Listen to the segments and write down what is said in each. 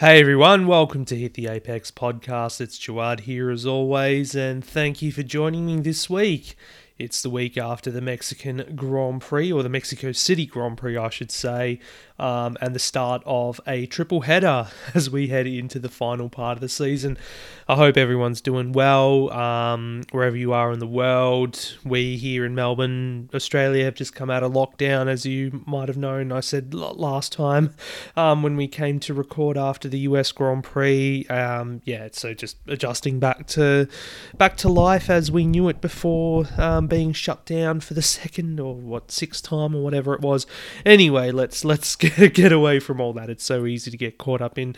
Hey everyone, welcome to Hit the Apex Podcast. It's Jawad here as always, and thank you for joining me this week. It's the week after the Mexican Grand Prix, or the Mexico City Grand Prix, I should say, and the start of a triple header as we head into the final part of the season. I hope everyone's doing well, wherever you are in the world. We here in Melbourne, Australia, have just come out of lockdown, as you might have known. I said last time when we came to record after the US Grand Prix. So just adjusting back to life as we knew it before being shut down for the second or sixth time or whatever it was. Anyway, let's get away from all that. It's so easy to get caught up in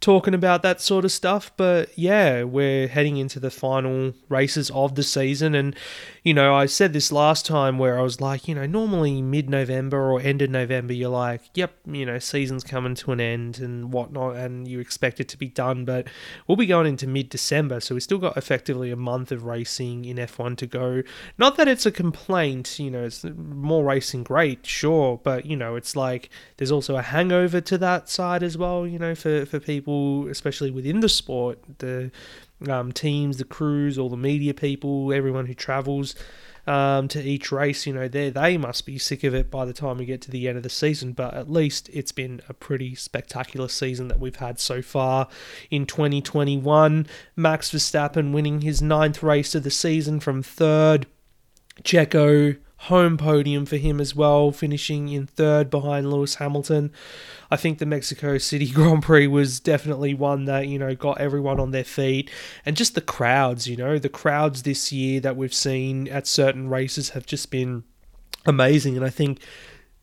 talking about that sort of stuff, but yeah, we're heading into the final races of the season, and you know, I said this last time where I was like, you know, normally mid-November or end of November, you're like, yep, you know, season's coming to an end and whatnot, and you expect it to be done, but we'll be going into mid-December, so we've still got effectively a month of racing in F1 to go. Not that it's a complaint, you know, it's more racing, great, sure, but you know, it's like, there's also a hangover to that side as well, you know, for people, especially within the sport, the teams, the crews, all the media people, everyone who travels to each race, you know, they must be sick of it by the time we get to the end of the season. But at least it's been a pretty spectacular season that we've had so far in 2021. Max Verstappen winning his 9th race of the season from 3rd. Checo, home podium for him as well, finishing in 3rd behind Lewis Hamilton. I think the Mexico City Grand Prix was definitely one that, you know, got everyone on their feet, and just the crowds, you know, the crowds this year that we've seen at certain races have just been amazing. And I think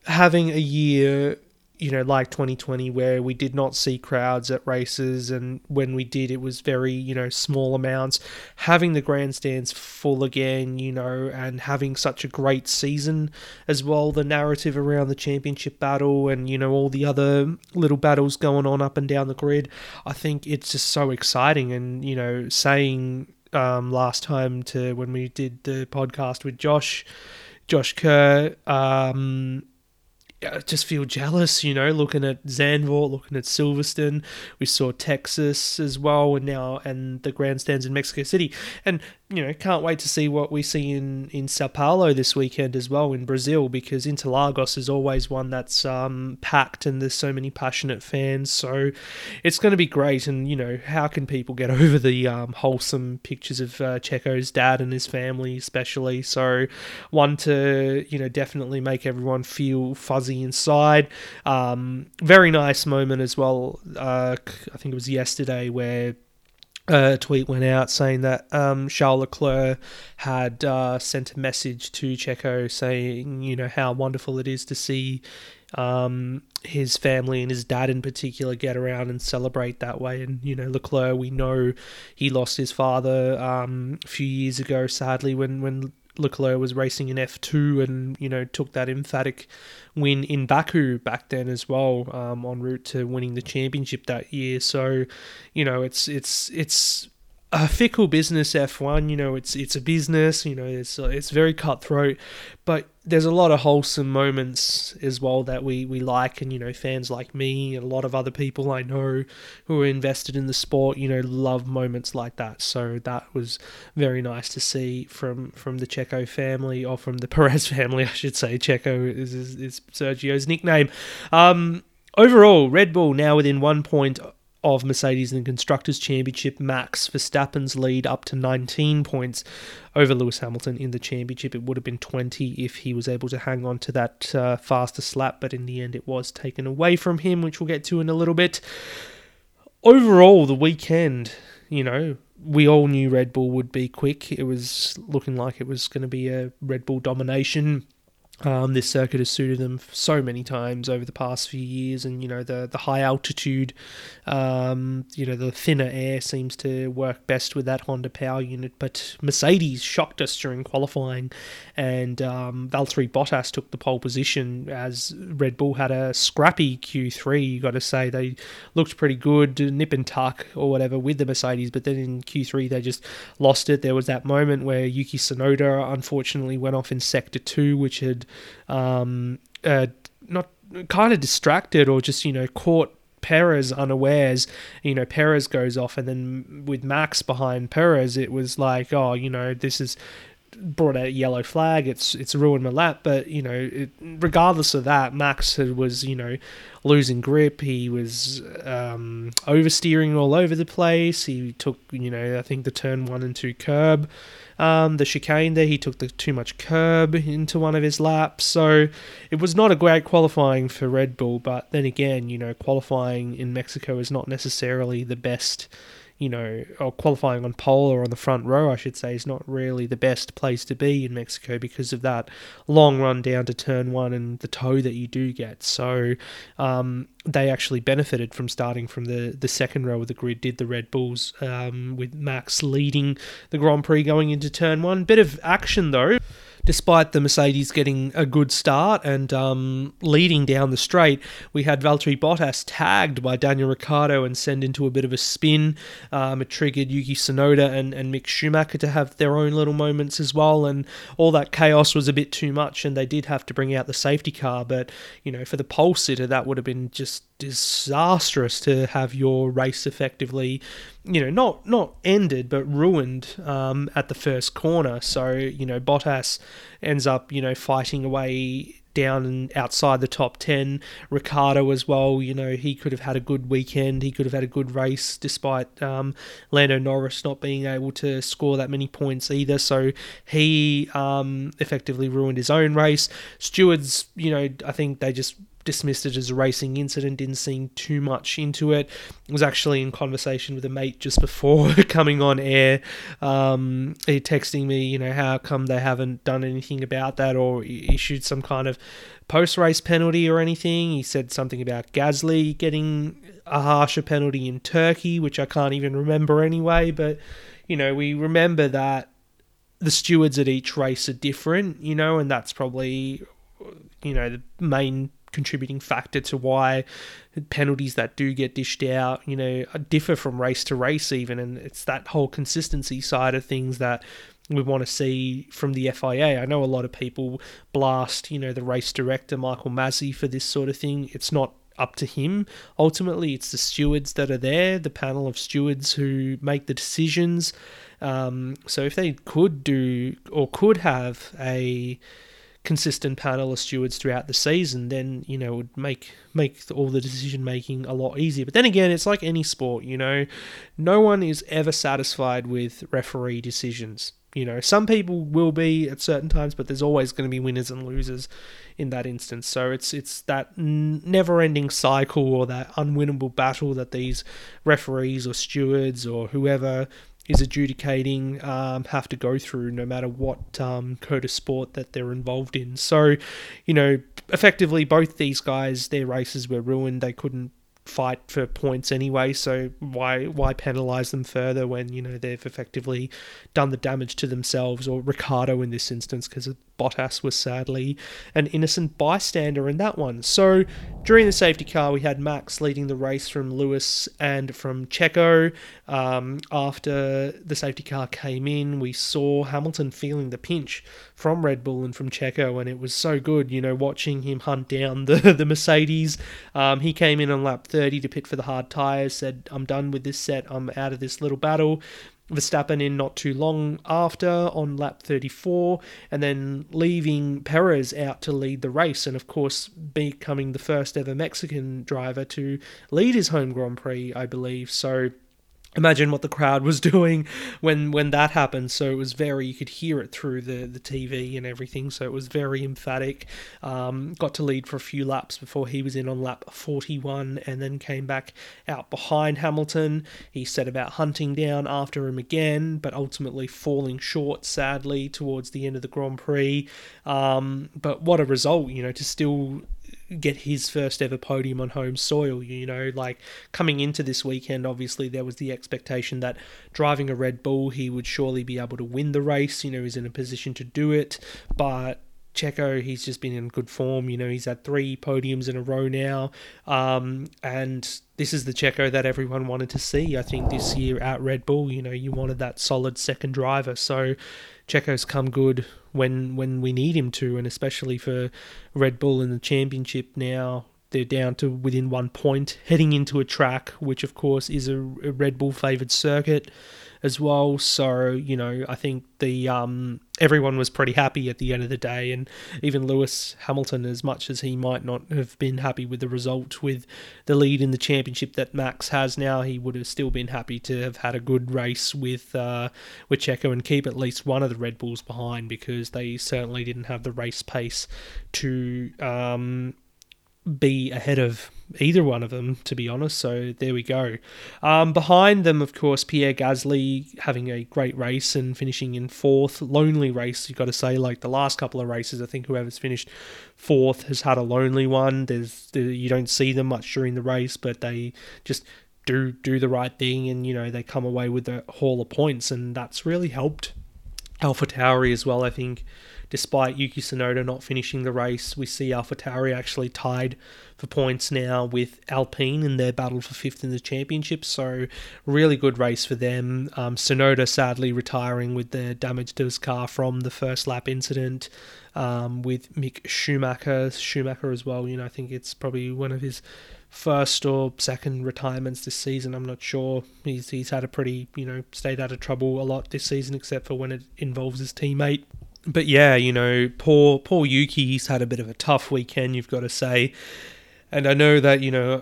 having a year, you know, like 2020, where we did not see crowds at races, and when we did, it was very, you know, small amounts. Having the grandstands full again, you know, and having such a great season as well, the narrative around the championship battle and, you know, all the other little battles going on up and down the grid, I think it's just so exciting. And, you know, saying last time to when we did the podcast with Josh Kerr, I just feel jealous, you know, looking at Zandvoort, looking at Silverstone. We saw Texas as well, and the grandstands in Mexico City. And, you know, can't wait to see what we see in Sao Paulo this weekend as well, in Brazil, because Interlagos is always one that's packed, and there's so many passionate fans. So it's going to be great. And, you know, how can people get over the wholesome pictures of Checo's dad and his family especially? So one to, you know, definitely make everyone feel fuzzy inside. Very nice moment as well. I think it was yesterday where a tweet went out saying that Charles Leclerc had sent a message to Checo saying, you know, how wonderful it is to see his family and his dad in particular get around and celebrate that way. And, you know, Leclerc, we know he lost his father a few years ago, sadly, when Leclerc was racing in F2, and, you know, took that emphatic win in Baku back then as well, en route to winning the championship that year. So, you know, it's a fickle business, F1. You know, it's a business, you know, it's very cutthroat, but there's a lot of wholesome moments as well that we like. And, you know, fans like me and a lot of other people I know who are invested in the sport, you know, love moments like that. So that was very nice to see from the Checo family, or from the Perez family, I should say. Checo is Sergio's nickname. Overall, Red Bull now within 1 point of Mercedes in the Constructors' Championship. Max Verstappen's lead up to 19 points over Lewis Hamilton in the championship. It would have been 20 if he was able to hang on to that fastest lap, but in the end it was taken away from him, which we'll get to in a little bit. Overall, the weekend, you know, we all knew Red Bull would be quick. It was looking like it was going to be a Red Bull domination. This circuit has suited them so many times over the past few years, and, you know, the high altitude, you know, the thinner air seems to work best with that Honda power unit. But Mercedes shocked us during qualifying, and Valtteri Bottas took the pole position as Red Bull had a scrappy Q3. You got to say, they looked pretty good, nip and tuck or whatever with the Mercedes, but then in Q3 they just lost it. There was that moment where Yuki Tsunoda unfortunately went off in Sector 2, which had not kind of distracted, or just, you know, caught Perez unawares, you know, Perez goes off, and then with Max behind Perez, it was like, oh, you know, this is brought a yellow flag, it's ruined my lap. But, you know, regardless of that, Max was, you know, losing grip. He was oversteering all over the place. He took, you know, I think the turn 1 and 2 curb, the chicane there, he took the too much curb into one of his laps. So it was not a great qualifying for Red Bull, but then again, you know, qualifying in Mexico is not necessarily the best, you know, or qualifying on pole or on the front row, I should say, is not really the best place to be in Mexico because of that long run down to turn 1 and the tow that you do get. So they actually benefited from starting from the second row of the grid, did the Red Bulls, with Max leading the Grand Prix going into turn 1. Bit of action though, despite the Mercedes getting a good start and leading down the straight, we had Valtteri Bottas tagged by Daniel Ricciardo and sent into a bit of a spin. It triggered Yuki Tsunoda and Mick Schumacher to have their own little moments as well, and all that chaos was a bit too much, and they did have to bring out the safety car. But, you know, for the pole sitter, that would have been just disastrous to have your race effectively, you know, not ended, but ruined at the first corner. So, you know, Bottas ends up, you know, fighting away down and outside the top 10. Ricciardo as well, you know, he could have had a good weekend. He could have had a good race despite Lando Norris not being able to score that many points either. So he effectively ruined his own race. Stewards, you know, I think they just dismissed it as a racing incident, didn't seem too much into it. I was actually in conversation with a mate just before coming on air, he texting me, you know, how come they haven't done anything about that or issued some kind of post-race penalty or anything. He said something about Gasly getting a harsher penalty in Turkey, which I can't even remember anyway, but, you know, we remember that the stewards at each race are different, you know, and that's probably, you know, the main contributing factor to why penalties that do get dished out, you know, differ from race to race even, and it's that whole consistency side of things that we want to see from the FIA. I know a lot of people blast, you know, the race director, Michael Massey, for this sort of thing. It's not up to him. Ultimately, it's the stewards that are there, the panel of stewards who make the decisions. So if they could do or could have a consistent panel of stewards throughout the season, then, you know, it would make all the decision making a lot easier. But then again, it's like any sport, you know, no one is ever satisfied with referee decisions. You know, some people will be at certain times, but there's always going to be winners and losers in that instance. So it's that never-ending cycle or that unwinnable battle that these referees or stewards or whoever is adjudicating have to go through, no matter what code of sport that they're involved in. So, you know, effectively both these guys, their races were ruined. They couldn't fight for points anyway, so why penalize them further when, you know, they've effectively done the damage to themselves, or Ricciardo in this instance, because Bottas was sadly an innocent bystander in that one. So during the safety car, we had Max leading the race from Lewis and from Checo. After the safety car came in, we saw Hamilton feeling the pinch from Red Bull and from Checo, and it was so good, you know, watching him hunt down the Mercedes. He came in on lap 30 to pit for the hard tyres, said, I'm done with this set, I'm out of this little battle. Verstappen in not too long after on lap 34, and then leaving Perez out to lead the race, and of course becoming the first ever Mexican driver to lead his home Grand Prix, I believe. So imagine what the crowd was doing when that happened. So it was very, you could hear it through the TV and everything. So it was very emphatic. Got to lead for a few laps before he was in on lap 41, and then came back out behind Hamilton. He set about hunting down after him again, but ultimately falling short, sadly, towards the end of the Grand Prix. But what a result, you know, to still get his first ever podium on home soil. You know, like, coming into this weekend, obviously there was the expectation that driving a Red Bull, he would surely be able to win the race. You know, he's in a position to do it, but Checo, he's just been in good form. You know, he's had 3 podiums in a row now, and this is the Checo that everyone wanted to see, I think, this year at Red Bull. You know, you wanted that solid second driver, so Checo's come good when we need him to, and especially for Red Bull in the championship now, They're down to within 1 point, heading into a track, which of course is a Red Bull favoured circuit as well. So, you know, I think the everyone was pretty happy at the end of the day, and even Lewis Hamilton, as much as he might not have been happy with the result, with the lead in the championship that Max has now, he would have still been happy to have had a good race with Checo and keep at least one of the Red Bulls behind, because they certainly didn't have the race pace to be ahead of either one of them, to be honest. So there we go. Behind them, of course, Pierre Gasly having a great race and finishing in fourth. Lonely race, you've got to say. Like the last couple of races, I think whoever's finished fourth has had a lonely one. You don't see them much during the race, but they just do the right thing, and you know, they come away with a haul of points, and that's really helped AlphaTauri as well, I think. Despite Yuki Tsunoda not finishing the race, we see AlphaTauri actually tied for points now with Alpine in their battle for fifth in the championship. So really good race for them. Tsunoda sadly retiring with the damage to his car from the first lap incident with Mick Schumacher as well. You know, I think it's probably one of his first or second retirements this season. I'm not sure. He's had a pretty, you know, stayed out of trouble a lot this season, except for when it involves his teammate. But yeah, you know, poor Yuki, he's had a bit of a tough weekend, you've got to say. And I know that, you know,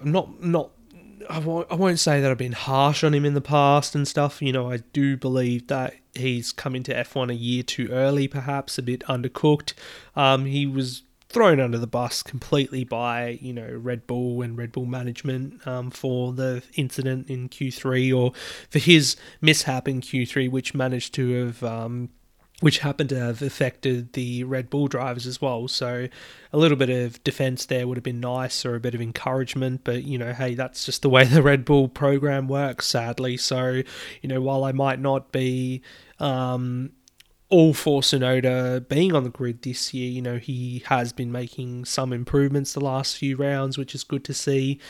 I won't say that I've been harsh on him in the past and stuff. You know, I do believe that he's come into F1 a year too early, perhaps, a bit undercooked. He was thrown under the bus completely by, you know, Red Bull and Red Bull management for the incident in Q3, or for his mishap in Q3, which happened to have affected the Red Bull drivers as well. So a little bit of defence there would have been nice, or a bit of encouragement. But, you know, hey, that's just the way the Red Bull program works, sadly. So, you know, while I might not be all for Tsunoda being on the grid this year, you know, he has been making some improvements the last few rounds, which is good to see.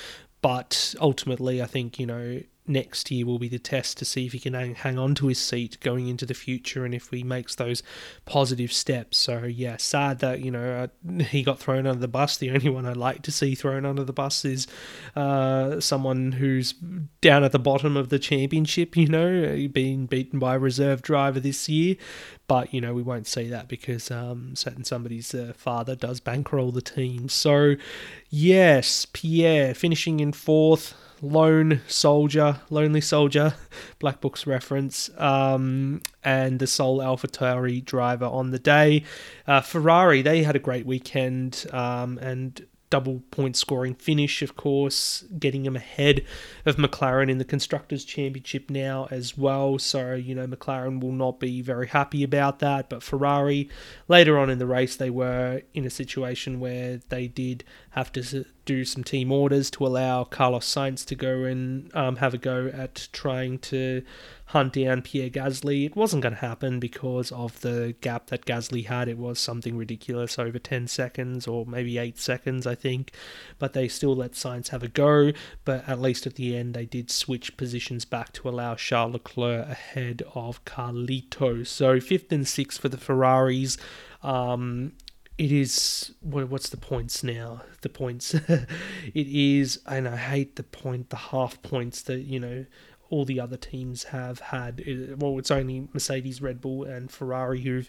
But ultimately, I think, you know, next year will be the test to see if he can hang on to his seat going into the future, and if he makes those positive steps. So yeah, sad that, you know, he got thrown under the bus. The only one I'd like to see thrown under the bus is someone who's down at the bottom of the championship, you know, being beaten by a reserve driver this year. But, you know, we won't see that because certain somebody's father does bankroll the team. So yes, Pierre finishing in fourth. Lonely soldier, Black Book's reference, and the sole AlphaTauri driver on the day. Ferrari, they had a great weekend, and double point scoring finish, of course, getting them ahead of McLaren in the Constructors' Championship now as well. So, you know, McLaren will not be very happy about that. But Ferrari, later on in the race, they were in a situation where they did have to do some team orders to allow Carlos Sainz to go and have a go at trying to hunt down Pierre Gasly. It wasn't going to happen because of the gap that Gasly had. It was something ridiculous, over 10 seconds or maybe 8 seconds, I think. But they still let Sainz have a go. But at least at the end, they did switch positions back to allow Charles Leclerc ahead of Carlito. So 5th and 6th for the Ferraris. It is, what's the points now? The points. It is, and I hate the half points that, you know, all the other teams have had. Well, it's only Mercedes, Red Bull and Ferrari who've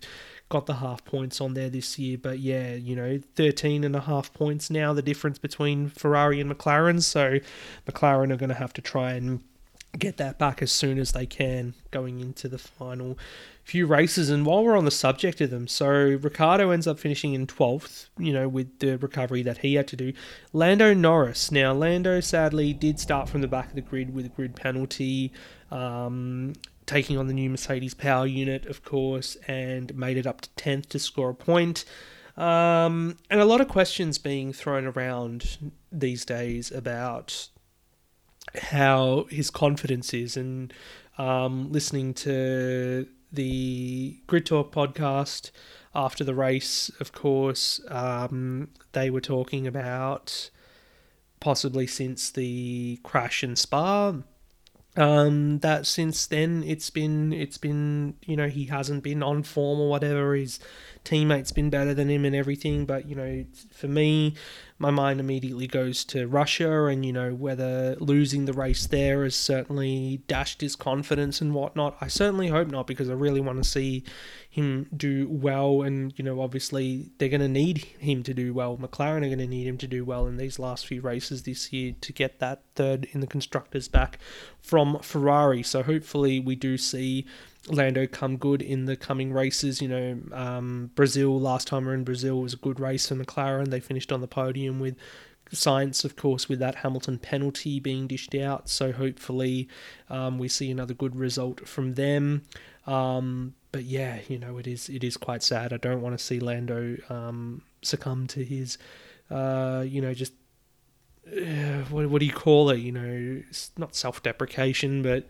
got the half points on there this year. But yeah, you know, 13 and a half points now, the difference between Ferrari and McLaren. So McLaren are going to have to try and get that back as soon as they can going into the final few races. And while we're on the subject of them, so Ricciardo ends up finishing in 12th, you know, with the recovery that he had to do. Lando Norris, now Lando sadly did start from the back of the grid with a grid penalty, taking on the new Mercedes power unit, of course, and made it up to 10th to score a point. And a lot of questions being thrown around these days about how his confidence is, and listening to the Grid Talk podcast after the race, of course, they were talking about possibly since the crash in Spa, that since then it's been, you know, he hasn't been on form or whatever. His teammate's been better than him and everything. But, you know, for me, my mind immediately goes to Russia and, you know, whether losing the race there has certainly dashed his confidence and whatnot. I certainly hope not, because I really want to see him do well. And, you know, obviously they're going to need him to do well. McLaren are going to need him to do well in these last few races this year to get that third in the Constructors back from Ferrari. So hopefully we do see Lando come good in the coming races. You know, Brazil, last time we were in Brazil, was a good race for McLaren. They finished on the podium with Sainz, of course, with that Hamilton penalty being dished out. So hopefully we see another good result from them. But yeah, you know, it is quite sad. I don't want to see Lando succumb to his, you know, just, what do you call it? You know, it's not self-deprecation, but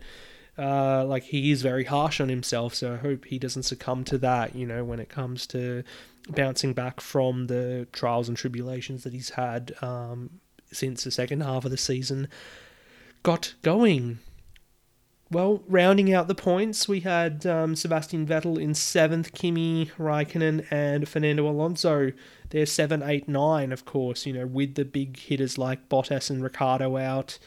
like, he is very harsh on himself, so I hope he doesn't succumb to that, you know, when it comes to bouncing back from the trials and tribulations that he's had since the second half of the season got going. Well, rounding out the points, we had Sebastian Vettel in 7th, Kimi Raikkonen and Fernando Alonso. They're 7, 8, 9, of course, you know, with the big hitters like Bottas and Ricciardo out.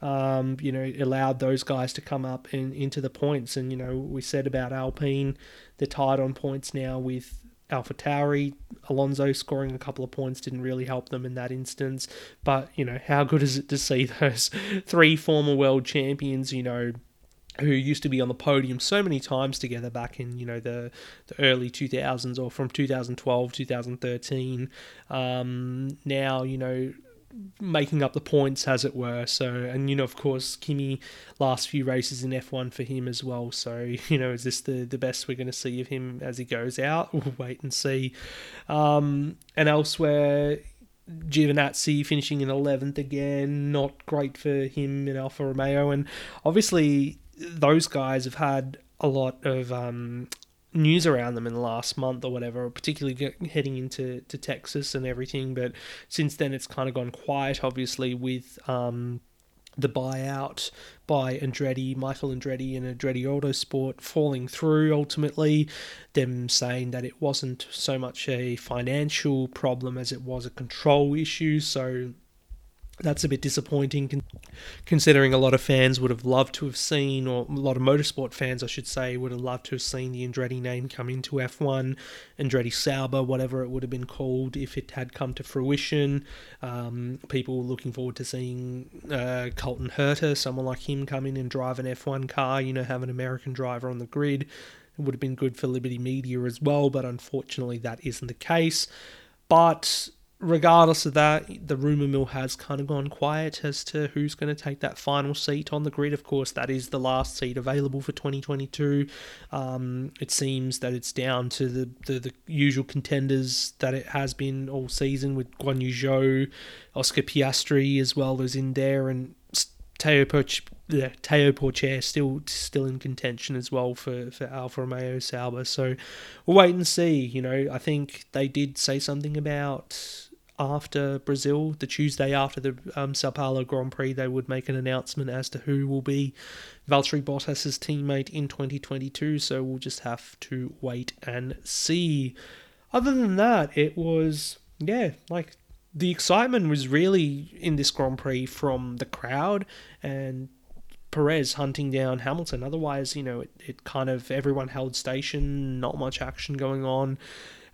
You know, it allowed those guys to come up and into the points. And, you know, we said about Alpine, they're tied on points now with AlphaTauri. Alonso scoring a couple of points didn't really help them in that instance. But, you know, how good is it to see those three former world champions, you know, who used to be on the podium so many times together back in, you know, the early 2000s or from 2012, 2013. Now, you know, making up the points, as it were. So, and, you know, of course, Kimi, last few races in F1 for him as well. So, you know, is this the best we're going to see of him as he goes out? We'll wait and see. And elsewhere, Giovinazzi finishing in 11th again, not great for him in Alfa Romeo. And obviously those guys have had a lot of news around them in the last month or whatever, particularly heading into Texas and everything. But since then, it's kind of gone quiet, obviously, with the buyout by Andretti, Michael Andretti and Andretti Autosport falling through ultimately, them saying that it wasn't so much a financial problem as it was a control issue. So that's a bit disappointing, considering a lot of fans would have loved to have seen, or a lot of motorsport fans, I should say, would have loved to have seen the Andretti name come into F1, Andretti Sauber, whatever it would have been called if it had come to fruition. People looking forward to seeing Colton Herta, someone like him, come in and drive an F1 car, you know, have an American driver on the grid. It would have been good for Liberty Media as well, but unfortunately that isn't the case. But regardless of that, the rumour mill has kind of gone quiet as to who's going to take that final seat on the grid. Of course, that is the last seat available for 2022. It seems that it's down to the usual contenders that it has been all season, with Guan Yu Zhou, Oscar Piastri as well as in there, and Teo Porcher still in contention as well for Alfa Romeo Sauber. So we'll wait and see. You know, I think they did say something about after Brazil, the Tuesday after the Sao Paulo Grand Prix, they would make an announcement as to who will be Valtteri Bottas' teammate in 2022. So we'll just have to wait and see. Other than that, it was, yeah, like, the excitement was really in this Grand Prix from the crowd and Perez hunting down Hamilton. Otherwise, you know, it kind of, everyone held station, not much action going on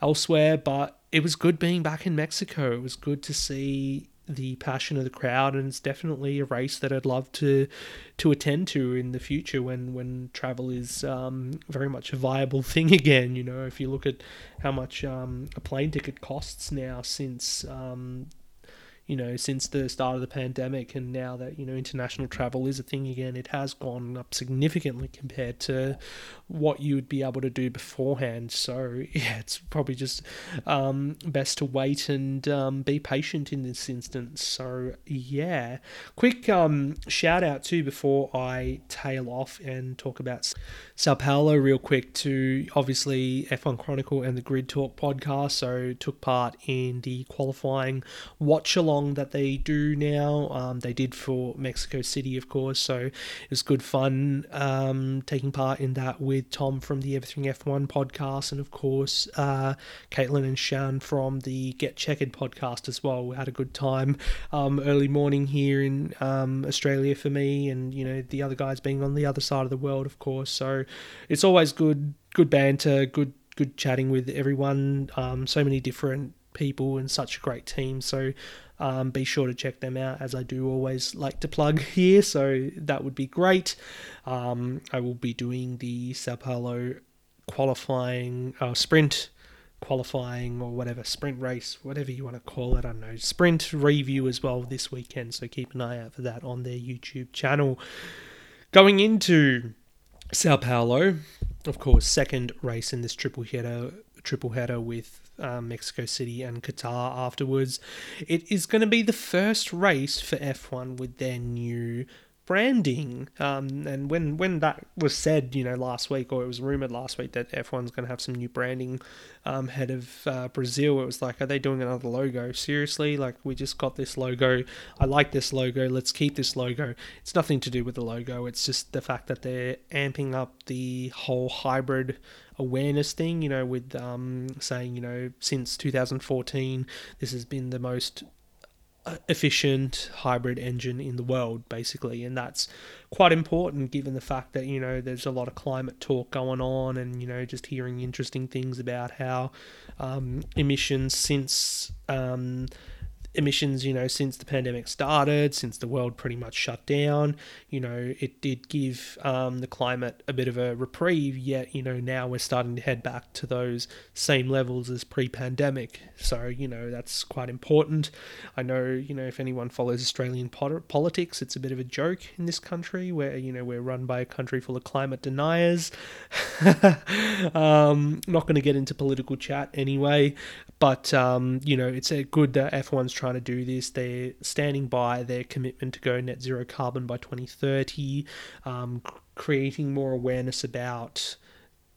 elsewhere, but it was good being back in Mexico. It was good to see the passion of the crowd, and it's definitely a race that I'd love to attend to in the future when travel is very much a viable thing again. You know, if you look at how much a plane ticket costs now since the start of the pandemic, and now that, you know, international travel is a thing again, it has gone up significantly compared to what you would be able to do beforehand. So yeah, it's probably just best to wait and be patient in this instance. So yeah, quick shout out too before I tail off and talk about Sao Paulo real quick to obviously F1 Chronicle and the Grid Talk podcast. So took part in the qualifying watch along long that they do now. They did for Mexico City, of course, so it was good fun taking part in that with Tom from the Everything F1 podcast, and of course Caitlin and Shan from the Get Checkered podcast as well. We had a good time early morning here in Australia for me, and you know, the other guys being on the other side of the world, of course. So it's always good banter, good chatting with everyone, so many different people and such a great team. So be sure to check them out, as I do always like to plug here, so that would be great. I will be doing the Sao Paulo sprint race, whatever you want to call it, I don't know, sprint review as well this weekend, so keep an eye out for that on their YouTube channel. Going into Sao Paulo, of course, second race in this triple header with Mexico City and Qatar afterwards. It is going to be the first race for F1 with their new branding. And when that was said, you know, last week, or it was rumoured last week that F1's going to have some new branding ahead of Brazil, it was like, are they doing another logo? Seriously? Like, we just got this logo. I like this logo. Let's keep this logo. It's nothing to do with the logo. It's just the fact that they're amping up the whole hybrid awareness thing, you know, with saying, you know, since 2014, this has been the most efficient hybrid engine in the world, basically. And that's quite important, given the fact that, you know, there's a lot of climate talk going on, and, you know, just hearing interesting things about how emissions, you know, since the pandemic started, since the world pretty much shut down, you know, it did give the climate a bit of a reprieve, yet, you know, now we're starting to head back to those same levels as pre-pandemic. So, you know, that's quite important. I know, you know, if anyone follows Australian politics, it's a bit of a joke in this country where, you know, we're run by a country full of climate deniers. Not going to get into political chat anyway, but, you know, it's good that F1's trying to do this. They're standing by their commitment to go net zero carbon by 2030, creating more awareness about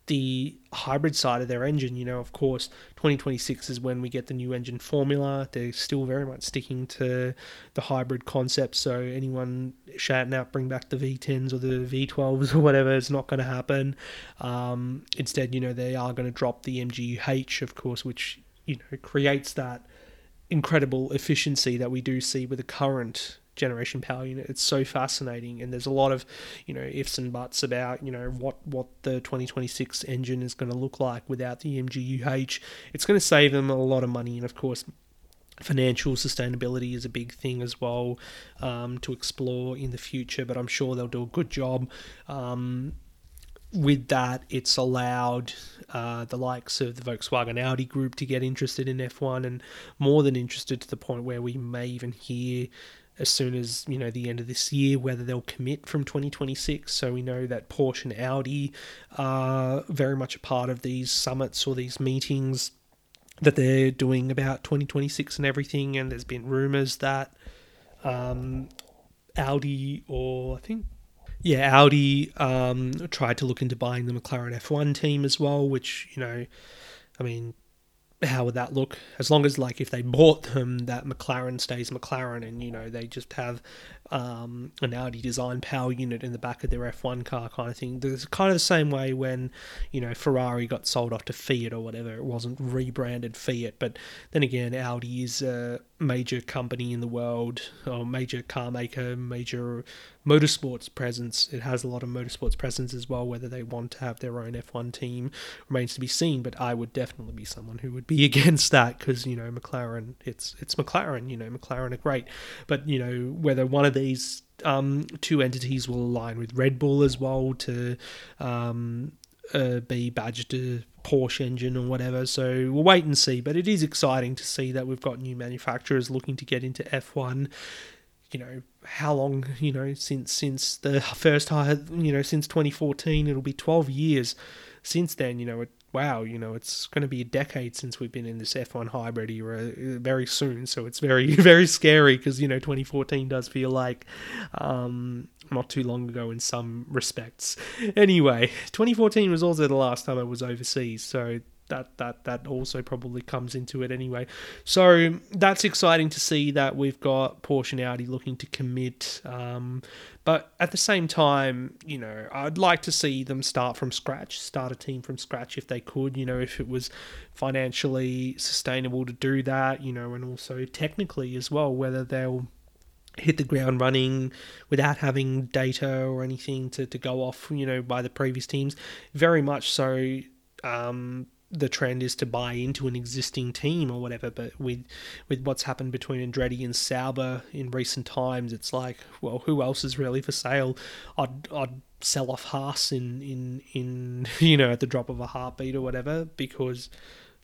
the hybrid side of their engine. You know, of course, 2026 is when we get the new engine formula. They're still very much sticking to the hybrid concept, so anyone shouting out bring back the V10s or the V12s or whatever, it's not going to happen. Instead, you know, they are going to drop the MGUH, of course, which, you know, creates that incredible efficiency that we do see with the current generation power unit. It's so fascinating, and there's a lot of, you know, ifs and buts about, you know, what the 2026 engine is going to look like without the MGUH. It's going to save them a lot of money, and of course financial sustainability is a big thing as well to explore in the future, but I'm sure they'll do a good job. With that, it's allowed the likes of the Volkswagen Audi group to get interested in F1, and more than interested, to the point where we may even hear as soon as, you know, the end of this year whether they'll commit from 2026. So we know that Porsche and Audi are very much a part of these summits or these meetings that they're doing about 2026 and everything, and there's been rumours that Audi tried to look into buying the McLaren F1 team as well, which, you know, I mean, how would that look? As long as, like, if they bought them, that McLaren stays McLaren, and, you know, they just have an Audi design power unit in the back of their F1 car kind of thing. There's kind of the same way when, you know, Ferrari got sold off to Fiat or whatever. It wasn't rebranded Fiat, but then again, Audi is a major company in the world, or major car maker, major motorsports presence. It has a lot of motorsports presence as well. Whether they want to have their own F1 team remains to be seen, but I would definitely be someone who would be against that, because, you know, McLaren, it's McLaren, you know, McLaren are great. But, you know, whether one of these two entities will align with Red Bull as well to be badged to Porsche engine or whatever, so we'll wait and see. But it is exciting to see that we've got new manufacturers looking to get into F1. You know, how long, you know, since the first hire, you know, since 2014, it'll be 12 years since then. You know, wow, you know, it's going to be a decade since we've been in this F1 hybrid era very soon. So it's very, very scary, because, you know, 2014 does feel like not too long ago in some respects. Anyway, 2014 was also the last time I was overseas, so that also probably comes into it anyway. So that's exciting to see that we've got Porsche and Audi looking to commit. But at the same time, you know, I'd like to see them start from scratch, start a team from scratch if they could, you know, if it was financially sustainable to do that, you know, and also technically as well, whether they'll hit the ground running without having data or anything to go off, you know, by the previous teams. Very much so, the trend is to buy into an existing team or whatever, but with what's happened between Andretti and Sauber in recent times, it's like, well, who else is really for sale? I'd sell off Haas in you know, at the drop of a heartbeat or whatever, because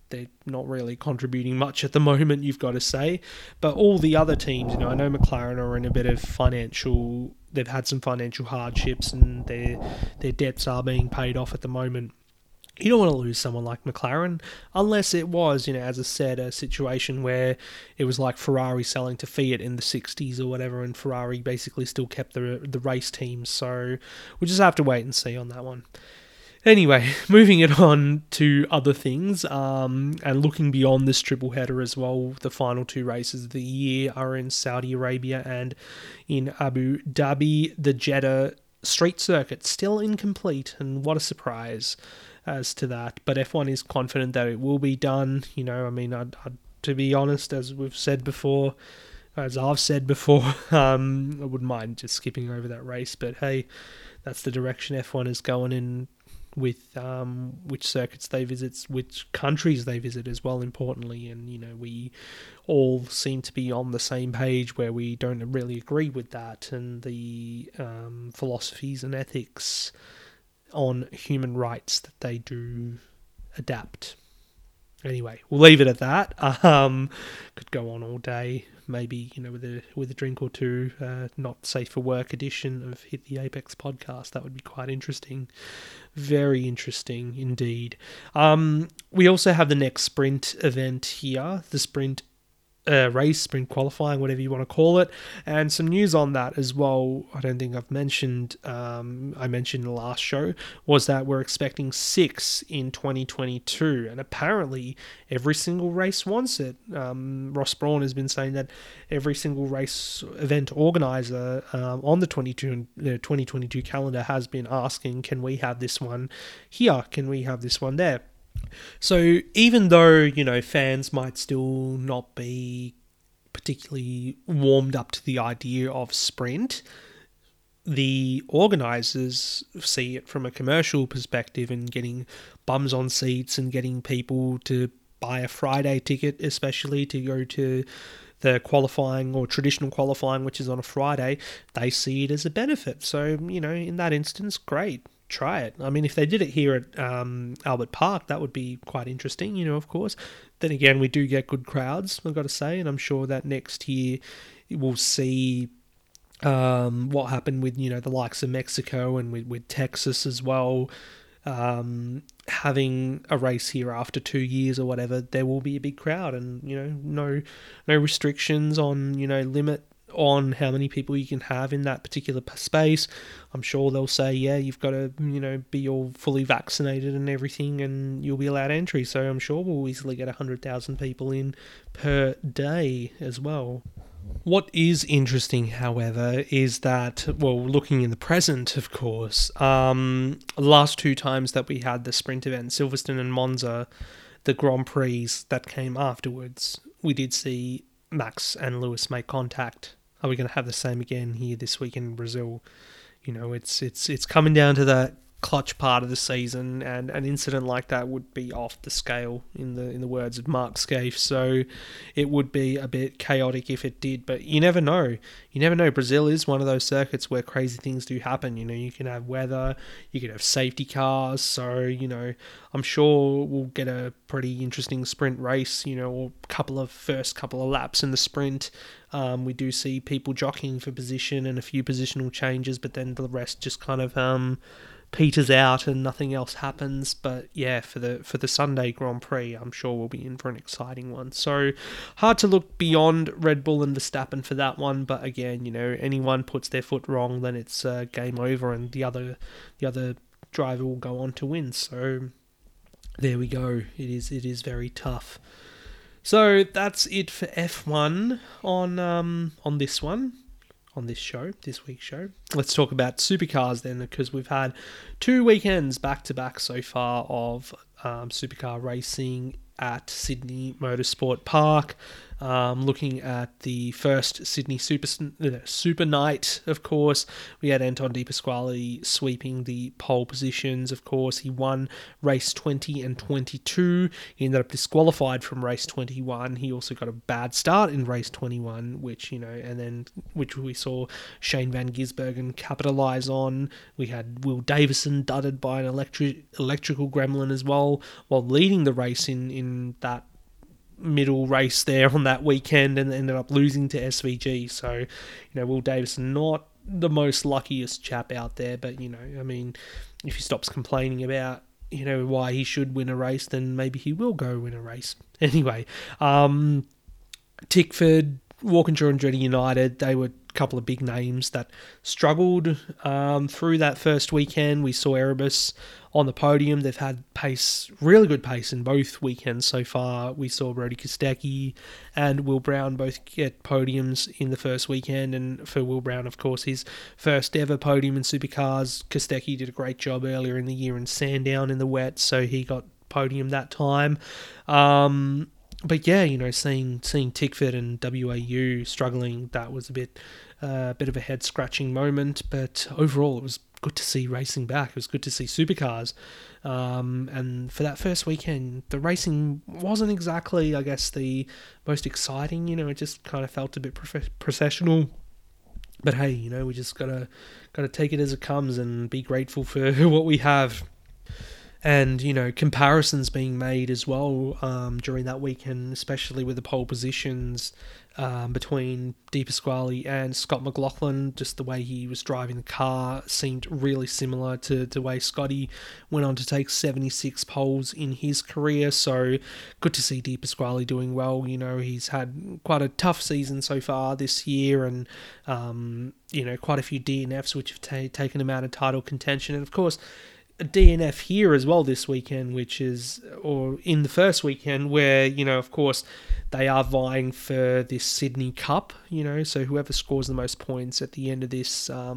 they're not really contributing much at the moment, you've got to say. But all the other teams, you know, I know McLaren are in a bit of financial, they've had some financial hardships and their debts are being paid off at the moment. You don't want to lose someone like McLaren, unless it was, you know, as I said, a situation where it was like Ferrari selling to Fiat in the 60s or whatever, and Ferrari basically still kept the race team. So we'll just have to wait and see on that one. Anyway, moving it on to other things, and looking beyond this triple header as well, the final two races of the year are in Saudi Arabia and in Abu Dhabi. The Jeddah street circuit, still incomplete, and what a surprise as to that. But F1 is confident that it will be done. You know, I mean, I'd, to be honest, as I've said before, I wouldn't mind just skipping over that race. But hey, that's the direction F1 is going in with which circuits they visit, which countries they visit as well, importantly. And, you know, we all seem to be on the same page where we don't really agree with that, and the philosophies and ethics on human rights that they do adapt. Anyway, we'll leave it at that. Could go on all day, maybe, you know, with a drink or two, not safe for work edition of Hit the Apex podcast. That would be quite interesting. Very interesting indeed. We also have the next sprint event here, the sprint qualifying, whatever you want to call it, and some news on that as well. I don't think I've mentioned, I mentioned in the last show, was that we're expecting 6 in 2022, and apparently every single race wants it. Ross Brawn has been saying that every single race event organizer on the 2022 calendar has been asking, can we have this one here? Can we have this one there? So even though, you know, fans might still not be particularly warmed up to the idea of sprint, the organisers see it from a commercial perspective and getting bums on seats and getting people to buy a Friday ticket, especially to go to the qualifying or traditional qualifying, which is on a Friday. They see it as a benefit. So, you know, in that instance, great. Try it. I mean, if they did it here at Albert Park, that would be quite interesting, you know, of course. Then again, we do get good crowds, I've got to say, and I'm sure that next year we'll see what happened with, you know, the likes of Mexico and with Texas as well. Having a race here after 2 years or whatever, there will be a big crowd and, you know, no restrictions on, you know, limit on how many people you can have in that particular space. I'm sure they'll say, yeah, you've got to, you know, be all fully vaccinated and everything, and you'll be allowed entry. So I'm sure we'll easily get 100,000 people in per day as well. What is interesting, however, is that, well, looking in the present, of course, last two times that we had the sprint event, Silverstone and Monza, the Grand Prix that came afterwards, we did see Max and Lewis make contact. Are we going to have the same again here this week in Brazil? You know, it's coming down to that clutch part of the season, and an incident like that would be off the scale, in the words of Mark Scaife. So it would be a bit chaotic if it did, but you never know. You never know. Brazil is one of those circuits where crazy things do happen. You know, you can have weather, you can have safety cars. So, you know, I'm sure we'll get a pretty interesting sprint race, you know, or couple of laps in the sprint. We do see people jockeying for position and a few positional changes, but then the rest just kind of peters out and nothing else happens. But yeah, for the Sunday Grand Prix, I'm sure we'll be in for an exciting one. So hard to look beyond Red Bull and Verstappen for that one. But again, you know, anyone puts their foot wrong, then it's game over, and the other driver will go on to win. So there we go. It is very tough. So that's it for F1 on this one, on this show, this week's show. Let's talk about supercars then, because we've had 2 weekends back to back so far of supercar racing at Sydney Motorsport Park. Looking at the first Sydney Super Night, of course, we had Anton Di Pasquale sweeping the pole positions. Of course, he won race 20 and 22. He ended up disqualified from race 21. He also got a bad start in race 21, which we saw Shane Van Gisbergen capitalize on. We had Will Davison dudded by an electrical gremlin as well, while leading the race in that middle race there on that weekend, and ended up losing to SVG. So, Will Davison, not the most luckiest chap out there, but, if he stops complaining about, why he should win a race, then maybe he will go win a race. Anyway, Tickford, Walkinshaw and Dreddy United, they were a couple of big names that struggled through that first weekend. We saw Erebus on the podium. They've had pace, really good pace in both weekends so far. We saw Brody Kostecki and Will Brown both get podiums in the first weekend, and for Will Brown, of course, his first ever podium in supercars. Kostecki did a great job earlier in the year in Sandown in the wet, so he got podium that time. But yeah, seeing Tickford and WAU struggling, that was a bit of a head-scratching moment. But overall, it was good to see racing back. It was good to see supercars. And for that first weekend, the racing wasn't exactly, I guess, the most exciting. It just kind of felt a bit processional. But hey, we just gotta take it as it comes and be grateful for what we have. And, comparisons being made as well during that weekend, especially with the pole positions between Di Pasquale and Scott McLaughlin. Just the way he was driving the car seemed really similar to the way Scotty went on to take 76 poles in his career. So good to see Di Pasquale doing well. He's had quite a tough season so far this year, and quite a few DNFs which have taken him out of title contention. And of course, a DNF here as well this weekend, in the first weekend, where, of course, they are vying for this Sydney Cup, so whoever scores the most points at the end of this at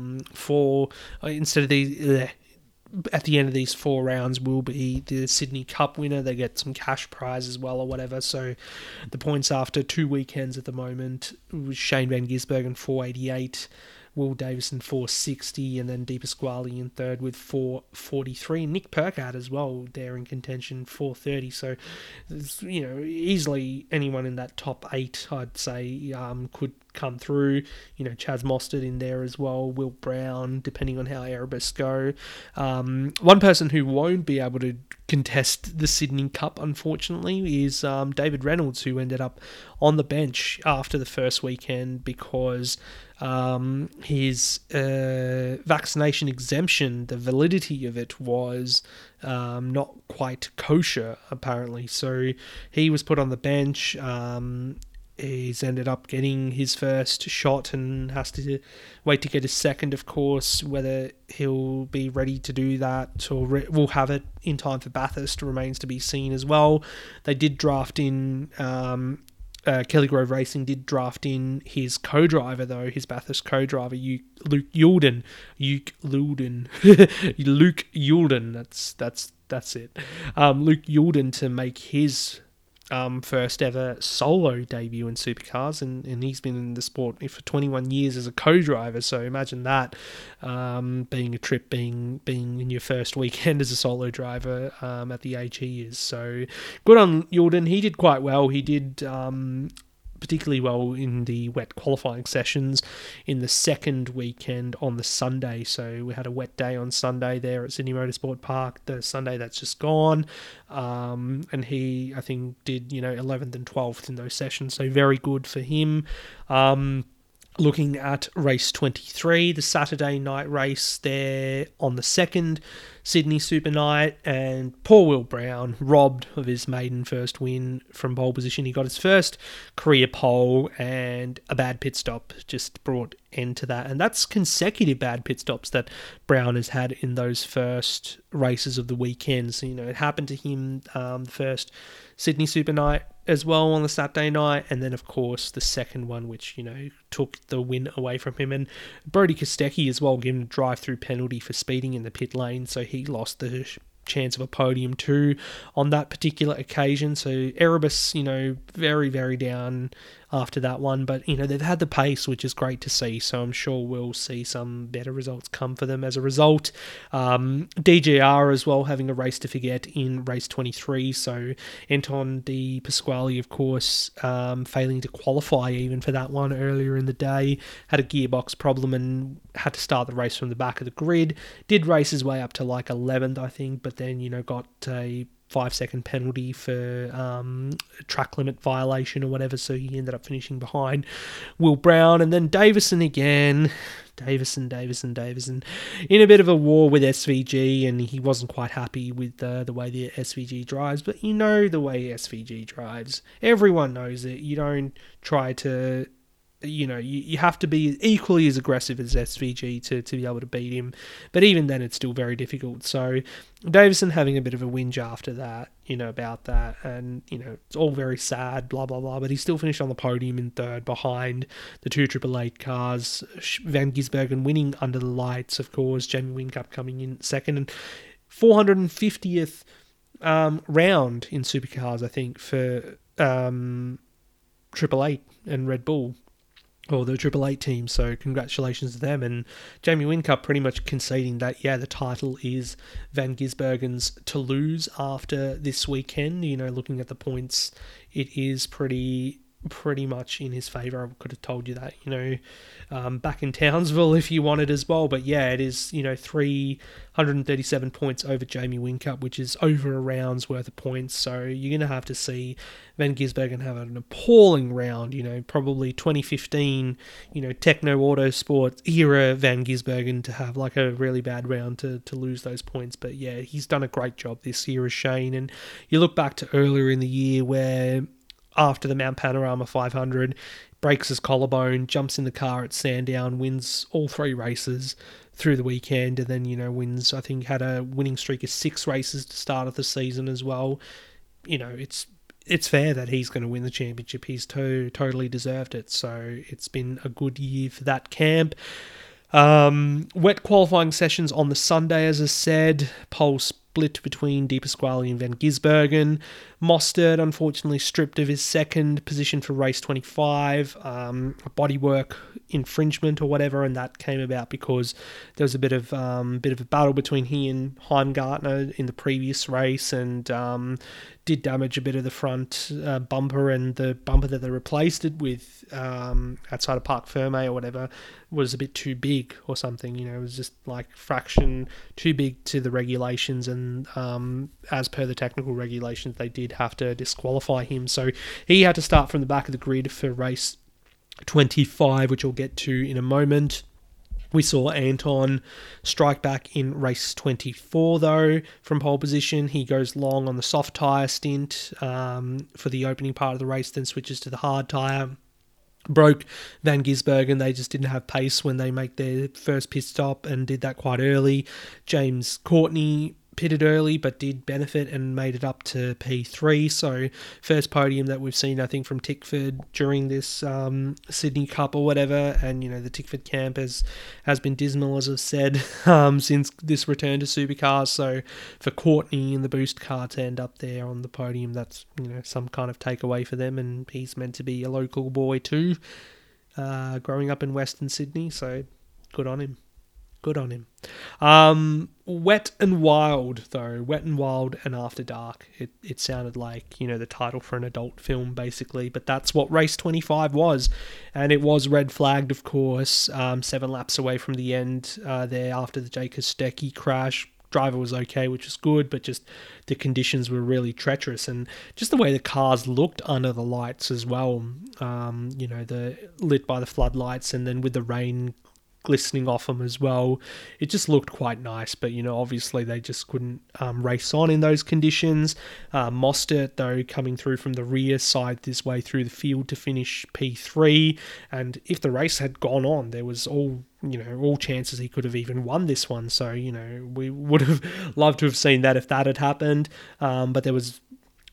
the end of these 4 rounds will be the Sydney Cup winner. They get some cash prize as well or whatever. So the points after 2 weekends at the moment was Shane Van Gisbergen 488, Will Davison 460, and then Di Pasquale in third with 443. Nick Perkart as well there in contention, 430. So, easily anyone in that top 8, I'd say, could come through. Chaz Mostert in there as well, Will Brown, depending on how Erebus go. One person who won't be able to contest the Sydney Cup, unfortunately, is David Reynolds, who ended up on the bench after the first weekend because his vaccination exemption, the validity of it was not quite kosher, apparently. So he was put on the bench. He's ended up getting his first shot and has to wait to get his second, of course. Whether he'll be ready to do that or will have it in time for Bathurst remains to be seen as well. They did draft in... Kelly Grove Racing did draft in his co-driver, though, his Bathurst co-driver, Luke Yulden. That's it. Luke Yulden to make his... first ever solo debut in supercars, and he's been in the sport for 21 years as a co-driver, so imagine that being a trip, being in your first weekend as a solo driver at the age he is. So good on Yulden. He did quite well. He did particularly well in the wet qualifying sessions in the second weekend on the Sunday. So we had a wet day on Sunday there at Sydney Motorsport Park, the Sunday that's just gone. And he, I think, did 11th and 12th in those sessions. So very good for him. looking at race 23, the Saturday night race there on the second Sydney Super Night, and poor Will Brown, robbed of his maiden first win from pole position. He got his first career pole, and a bad pit stop just brought end to that. And that's consecutive bad pit stops that Brown has had in those first races of the weekend. So, you know, it happened to him the first Sydney Super Night as well on the Saturday night, and then of course the second one, which, you know, took the win away from him. And Brody Kostecki as well, given a drive-through penalty for speeding in the pit lane, so he lost the chance of a podium too on that particular occasion. So Erebus, you know, very, very down after that one, but, you know, they've had the pace, which is great to see, so I'm sure we'll see some better results come for them as a result. DGR as well, having a race to forget in race 23, so Anton Di Pasquale, of course, failing to qualify even for that one earlier in the day, had a gearbox problem and had to start the race from the back of the grid, did race his way up to like 11th, I think, but then, you know, got a 5-second penalty for track limit violation or whatever, so he ended up finishing behind Will Brown. And then Davison again, Davison, in a bit of a war with SVG, and he wasn't quite happy with the way the SVG drives, but you know the way SVG drives, everyone knows it. You don't try to, you know, you have to be equally as aggressive as SVG to be able to beat him. But even then, it's still very difficult. So Davison having a bit of a whinge after that, you know, about that. And, you know, it's all very sad, blah, blah, blah. But he still finished on the podium in third behind the two 888 cars. Van Gisbergen winning under the lights, of course. Jamie Whincup coming in second. And 450th round in supercars, I think, for 888 and Red Bull, or the 888 team, so congratulations to them. And Jamie Whincup pretty much conceding that, yeah, the title is Van Gisbergen's to lose after this weekend. You know, looking at the points, it is pretty much in his favour. I could have told you that, you know, back in Townsville if you wanted as well. But yeah, it is, you know, 337 points over Jamie Whincup, which is over a round's worth of points. So you're going to have to see Van Gisbergen have an appalling round, you know, probably 2015, you know, Techno Autosport era Van Gisbergen to have like a really bad round to lose those points. But yeah, he's done a great job this year as Shane. And you look back to earlier in the year where, after the Mount Panorama 500, breaks his collarbone, jumps in the car at Sandown, wins all three races through the weekend, and then, you know, wins, I think, had a winning streak of 6 races to start of the season as well. You know, it's fair that he's going to win the championship. He's totally deserved it. So it's been a good year for that camp. Wet qualifying sessions on the Sunday, as I said. Pole split between Di Pasquale and Van Gisbergen. Mostert, unfortunately, stripped of his second position for race 25, bodywork infringement or whatever, and that came about because there was a bit of a battle between he and Heimgartner in the previous race, and did damage a bit of the front bumper, and the bumper that they replaced it with outside of Parc Fermé or whatever was a bit too big or something. You know, it was just like fraction too big to the regulations, and as per the technical regulations, they did have to disqualify him. So he had to start from the back of the grid for race 25, which we'll get to in a moment. We saw Anton strike back in race 24, though, from pole position. He goes long on the soft tyre stint for the opening part of the race, then switches to the hard tyre. Broke Van Gisbergen. They just didn't have pace when they make their first pit stop, and did that quite early. James Courtney pitted early, but did benefit and made it up to P3. So first podium that we've seen, I think, from Tickford during this Sydney Cup or whatever. And, you know, the Tickford camp has been dismal, as I've said, since this return to supercars. So for Courtney in the boost car to end up there on the podium, that's, you know, some kind of takeaway for them. And he's meant to be a local boy too, growing up in Western Sydney. So good on him. Wet and Wild, though. Wet and Wild and After Dark. It sounded like, you know, the title for an adult film, basically. But that's what race 25 was. And it was red flagged, of course, 7 laps away from the end there after the Jake Kostecki crash. driver was okay, which was good, but just the conditions were really treacherous, and just the way the cars looked under the lights as well, you know, the lit by the floodlights, and then with the rain glistening off them as well, it just looked quite nice. But, you know, obviously they just couldn't race on in those conditions. Mostert, though, coming through from the rear side this way through the field to finish P3, and if the race had gone on, there was all chances he could have even won this one. So, you know, we would have loved to have seen that if that had happened, but there was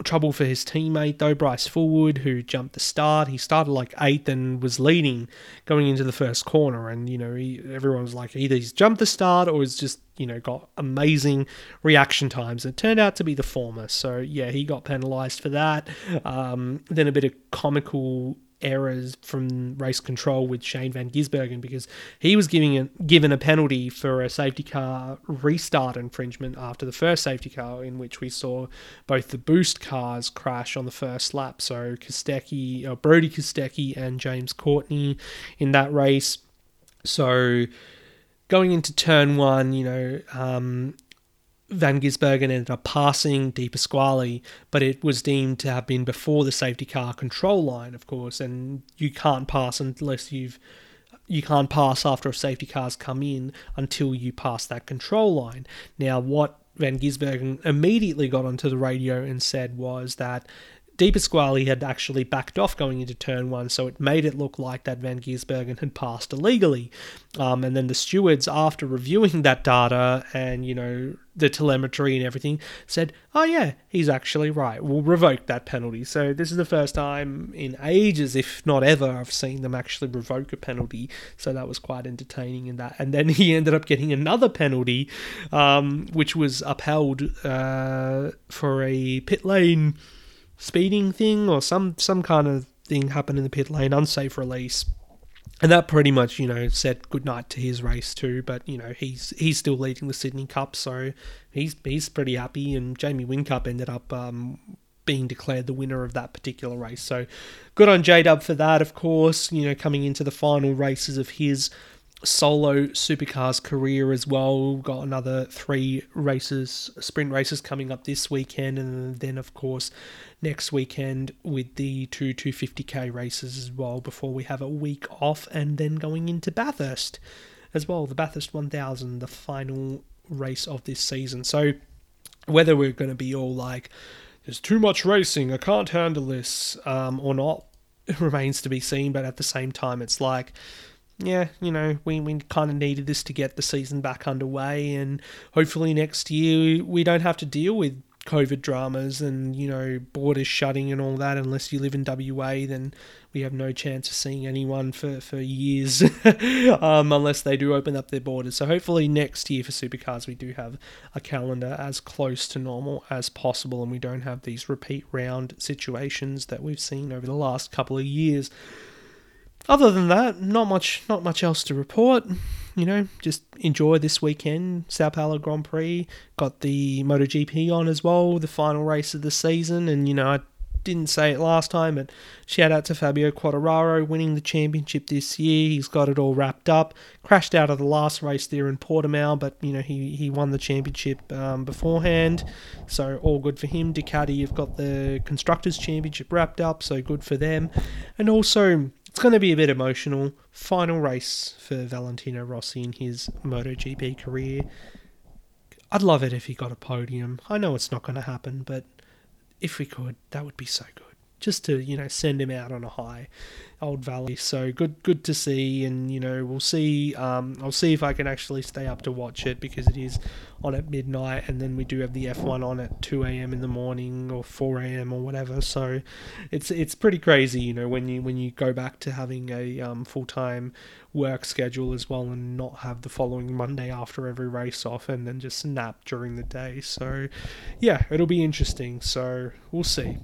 trouble for his teammate, though, Bryce Fullwood, who jumped the start. He started like 8th and was leading going into the first corner, and, you know, everyone was like, either he's jumped the start or he's just, you know, got amazing reaction times. It turned out to be the former, so yeah, he got penalised for that. Then a bit of comical errors from race control with Shane Van Gisbergen, because he was given a penalty for a safety car restart infringement after the first safety car, in which we saw both the boost cars crash on the first lap. So Brody Kostecki and James Courtney in that race. So going into turn one, you know, Van Gisbergen ended up passing Di Pasquale, but it was deemed to have been before the safety car control line, of course, and you can't pass unless you can't pass after a safety car's come in until you pass that control line. Now, what Van Gisbergen immediately got onto the radio and said was that Di Pasquale had actually backed off going into turn one, so it made it look like that Van Gisbergen had passed illegally. And then the stewards, after reviewing that data and, you know, the telemetry and everything, said, oh yeah, he's actually right, we'll revoke that penalty. So this is the first time in ages, if not ever, I've seen them actually revoke a penalty. So that was quite entertaining in that. And then he ended up getting another penalty, which was upheld for a pit lane speeding thing, or some kind of thing happened in the pit lane, unsafe release, and that pretty much, you know, said goodnight to his race too. But, you know, he's still leading the Sydney Cup, so he's pretty happy. And Jamie Whincup ended up being declared the winner of that particular race, so good on J-Dub for that, of course, you know, coming into the final races of his solo supercars career as well. We've got another 3 races, sprint races, coming up this weekend, and then of course next weekend with the 2 250k races as well, before we have a week off, and then going into Bathurst as well, the Bathurst 1000, the final race of this season. So whether we're going to be all like, there's too much racing, I can't handle this, or not, remains to be seen. But at the same time, it's like, yeah, you know, we kind of needed this to get the season back underway, and hopefully next year we don't have to deal with COVID dramas and, you know, borders shutting and all that. Unless you live in WA, then we have no chance of seeing anyone for years, unless they do open up their borders. So hopefully next year for supercars we do have a calendar as close to normal as possible, and we don't have these repeat round situations that we've seen over the last couple of years. Other than that, not much else to report. You know, just enjoy this weekend. Sao Paulo Grand Prix, got the MotoGP on as well, the final race of the season. And, you know, I didn't say it last time, but shout out to Fabio Quartararo winning the championship this year. He's got it all wrapped up. Crashed out of the last race there in Portimao, but, you know, he won the championship beforehand, so all good for him. Ducati have got the Constructors' Championship wrapped up, so good for them. And also, it's going to be a bit emotional, final race for Valentino Rossi in his MotoGP career. I'd love it if he got a podium. I know it's not going to happen, but if we could, that would be so good. Just to, you know, send him out on a high, old Valley. So good to see, and, you know, we'll see. I'll see if I can actually stay up to watch it, because it is on at midnight, and then we do have the F1 on at 2 a.m. in the morning, or 4 a.m. or whatever. So it's pretty crazy, you know, when you go back to having a full-time work schedule as well, and not have the following Monday after every race off, and then just nap during the day. So yeah, it'll be interesting. So we'll see.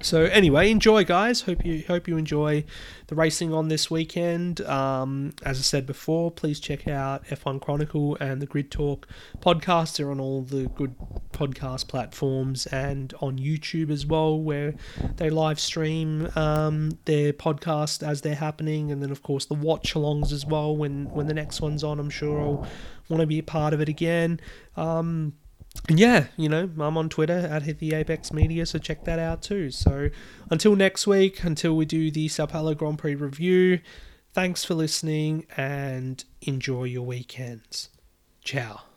So anyway, enjoy, guys. Hope you enjoy the racing on this weekend. As I said before, please check out F1 Chronicle and the Grid Talk podcasts. They're on all the good podcast platforms and on YouTube as well, where they live stream their podcast as they're happening. And then, of course, the watch-alongs as well. When the next one's on, I'm sure I'll want to be a part of it again. And yeah, you know, I'm on Twitter at Hit the Apex Media, so check that out too. So until next week, until we do the Sao Paulo Grand Prix review, thanks for listening and enjoy your weekends. Ciao.